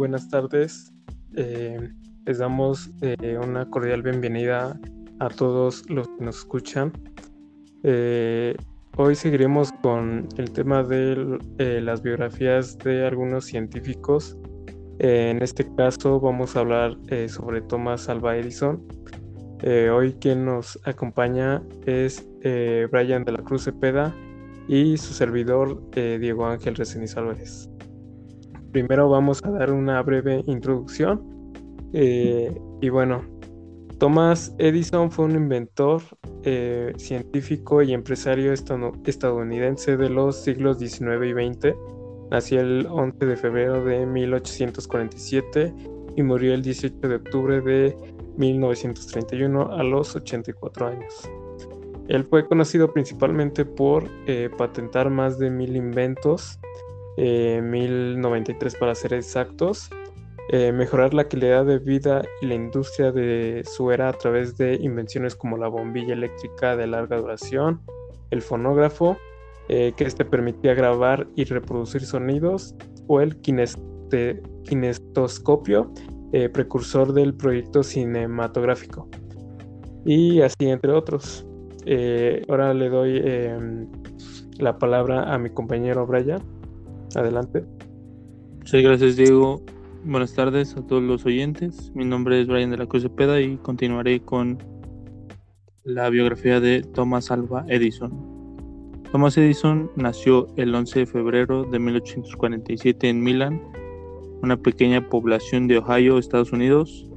buenas tardes. Les damos una cordial bienvenida a todos los que nos escuchan. Hoy seguiremos con el tema de las biografías de algunos científicos. En este caso vamos a hablar sobre Thomas Alva Edison. Hoy quien nos acompaña es Bryan de la Cruz Cepeda y su servidor Diego Ángel Reseniz Álvarez. Primero vamos a dar una breve introducción. Y bueno, Thomas Edison fue un inventor, científico y empresario estadounidense de los siglos XIX y XX. Nació el 11 de febrero de 1847 y murió el 18 de octubre de 1931 a los 84 años. Él fue conocido principalmente por patentar más de 1,000 inventos, 1,093 para ser exactos, mejorar la calidad de vida y la industria de su era a través de invenciones como la bombilla eléctrica de larga duración, el fonógrafo, que este permitía grabar y reproducir sonidos, o el kinestoscopio, precursor del proyecto cinematográfico, y así entre otros. Ahora le doy la palabra a mi compañero Bryan. Adelante. Sí, gracias, Diego. Buenas tardes a todos los oyentes. Mi nombre es Bryan de la Cruz Cepeda y continuaré con la biografía de Thomas Alva Edison. Thomas Edison nació el 11 de febrero de 1847 en Milan, una pequeña población de Ohio, Estados Unidos.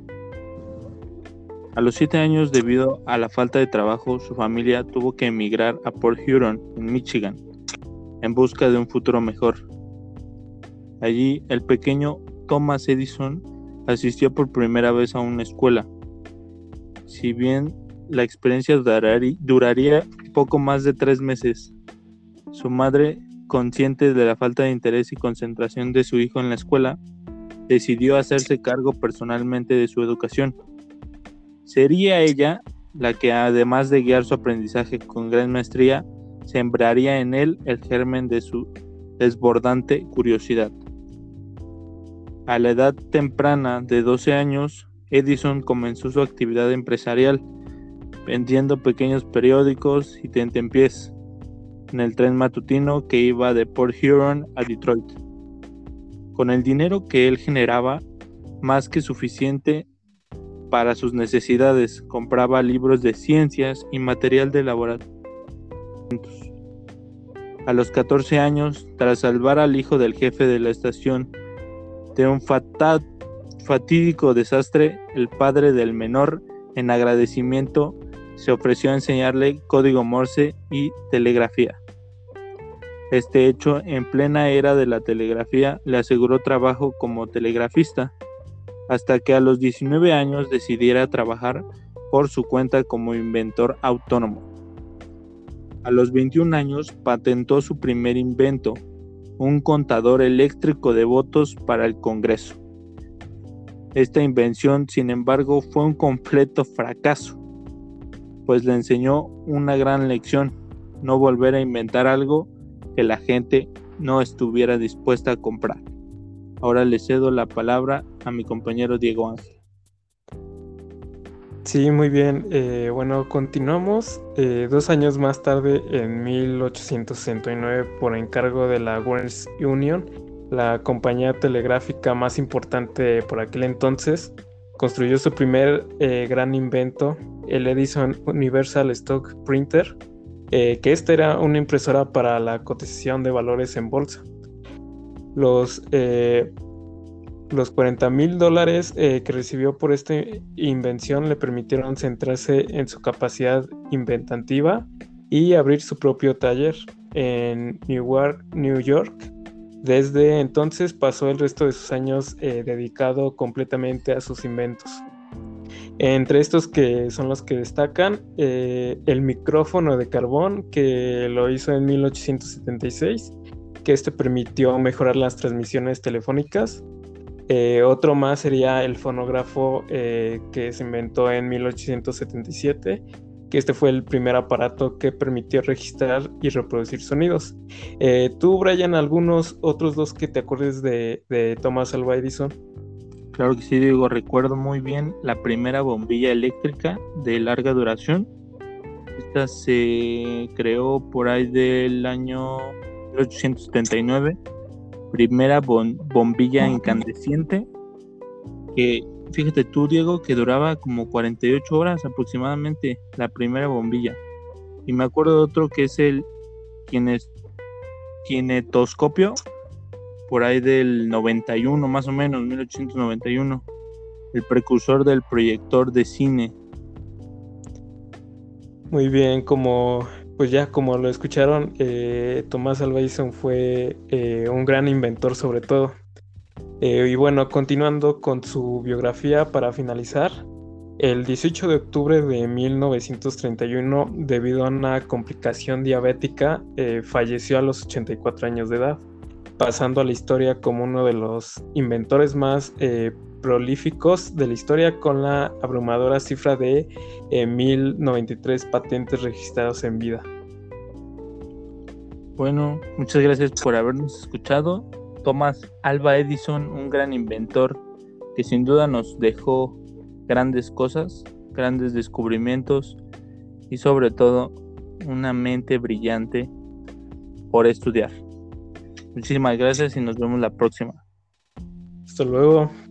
A los 7 años, debido a la falta de trabajo, su familia tuvo que emigrar a Port Huron, en Michigan, en busca de un futuro mejor. Allí, el pequeño Thomas Edison asistió por primera vez a una escuela. Si bien la experiencia duraría poco más de 3 meses, su madre, consciente de la falta de interés y concentración de su hijo en la escuela, decidió hacerse cargo personalmente de su educación. Sería ella la que, además de guiar su aprendizaje con gran maestría, sembraría en él el germen de su desbordante curiosidad. A la edad temprana de 12 años, Edison comenzó su actividad empresarial, vendiendo pequeños periódicos y tentempiés en el tren matutino que iba de Port Huron a Detroit. Con el dinero que él generaba, más que suficiente para sus necesidades, compraba libros de ciencias y material de laboratorio. A los 14 años, tras salvar al hijo del jefe de la estación de un fatídico desastre, el padre del menor, en agradecimiento, se ofreció a enseñarle código Morse y telegrafía. Este hecho, en plena era de la telegrafía, le aseguró trabajo como telegrafista, hasta que a los 19 años decidiera trabajar por su cuenta como inventor autónomo. A los 21 años patentó su primer invento, un contador eléctrico de votos para el Congreso. Esta invención, sin embargo, fue un completo fracaso, pues le enseñó una gran lección: no volver a inventar algo que la gente no estuviera dispuesta a comprar. Ahora le cedo la palabra a mi compañero Diego Ángel. Sí, muy bien. Bueno, continuamos. 2 años más tarde, en 1869, por encargo de la Western Union, la compañía telegráfica más importante por aquel entonces, construyó su primer gran invento, el Edison Universal Stock Printer, que esta era una impresora para la cotización de valores en bolsa. Los $40,000 que recibió por esta invención le permitieron centrarse en su capacidad inventativa y abrir su propio taller en Newark, New York. Desde entonces pasó el resto de sus años dedicado completamente a sus inventos. Entre estos que son los que destacan, el micrófono de carbón, que lo hizo en 1876, que este permitió mejorar las transmisiones telefónicas. Otro más sería el fonógrafo, que se inventó en 1877, que este fue el primer aparato que permitió registrar y reproducir sonidos. ¿Tú, Bryan, algunos otros dos que te acuerdes de Thomas Alva Edison? Claro que sí, Diego, recuerdo muy bien la primera bombilla eléctrica de larga duración. Esta se creó por ahí del año 1879. Primera bombilla incandescente que, fíjate tú, Diego, que duraba como 48 horas aproximadamente la primera bombilla. Y me acuerdo de otro que es el kinetoscopio, por ahí del 91, más o menos, 1891, el precursor del proyector de cine. Muy bien, como lo escucharon, Thomas Alva Edison fue un gran inventor sobre todo. Y bueno, continuando con su biografía para finalizar, el 18 de octubre de 1931, debido a una complicación diabética, falleció a los 84 años de edad, pasando a la historia como uno de los inventores más prolíficos de la historia, con la abrumadora cifra de 1093 patentes registradas en vida. Bueno, muchas gracias por habernos escuchado. Thomas Alva Edison, un gran inventor que sin duda nos dejó grandes cosas, grandes descubrimientos y sobre todo una mente brillante por estudiar. Muchísimas gracias y nos vemos la próxima. Hasta luego.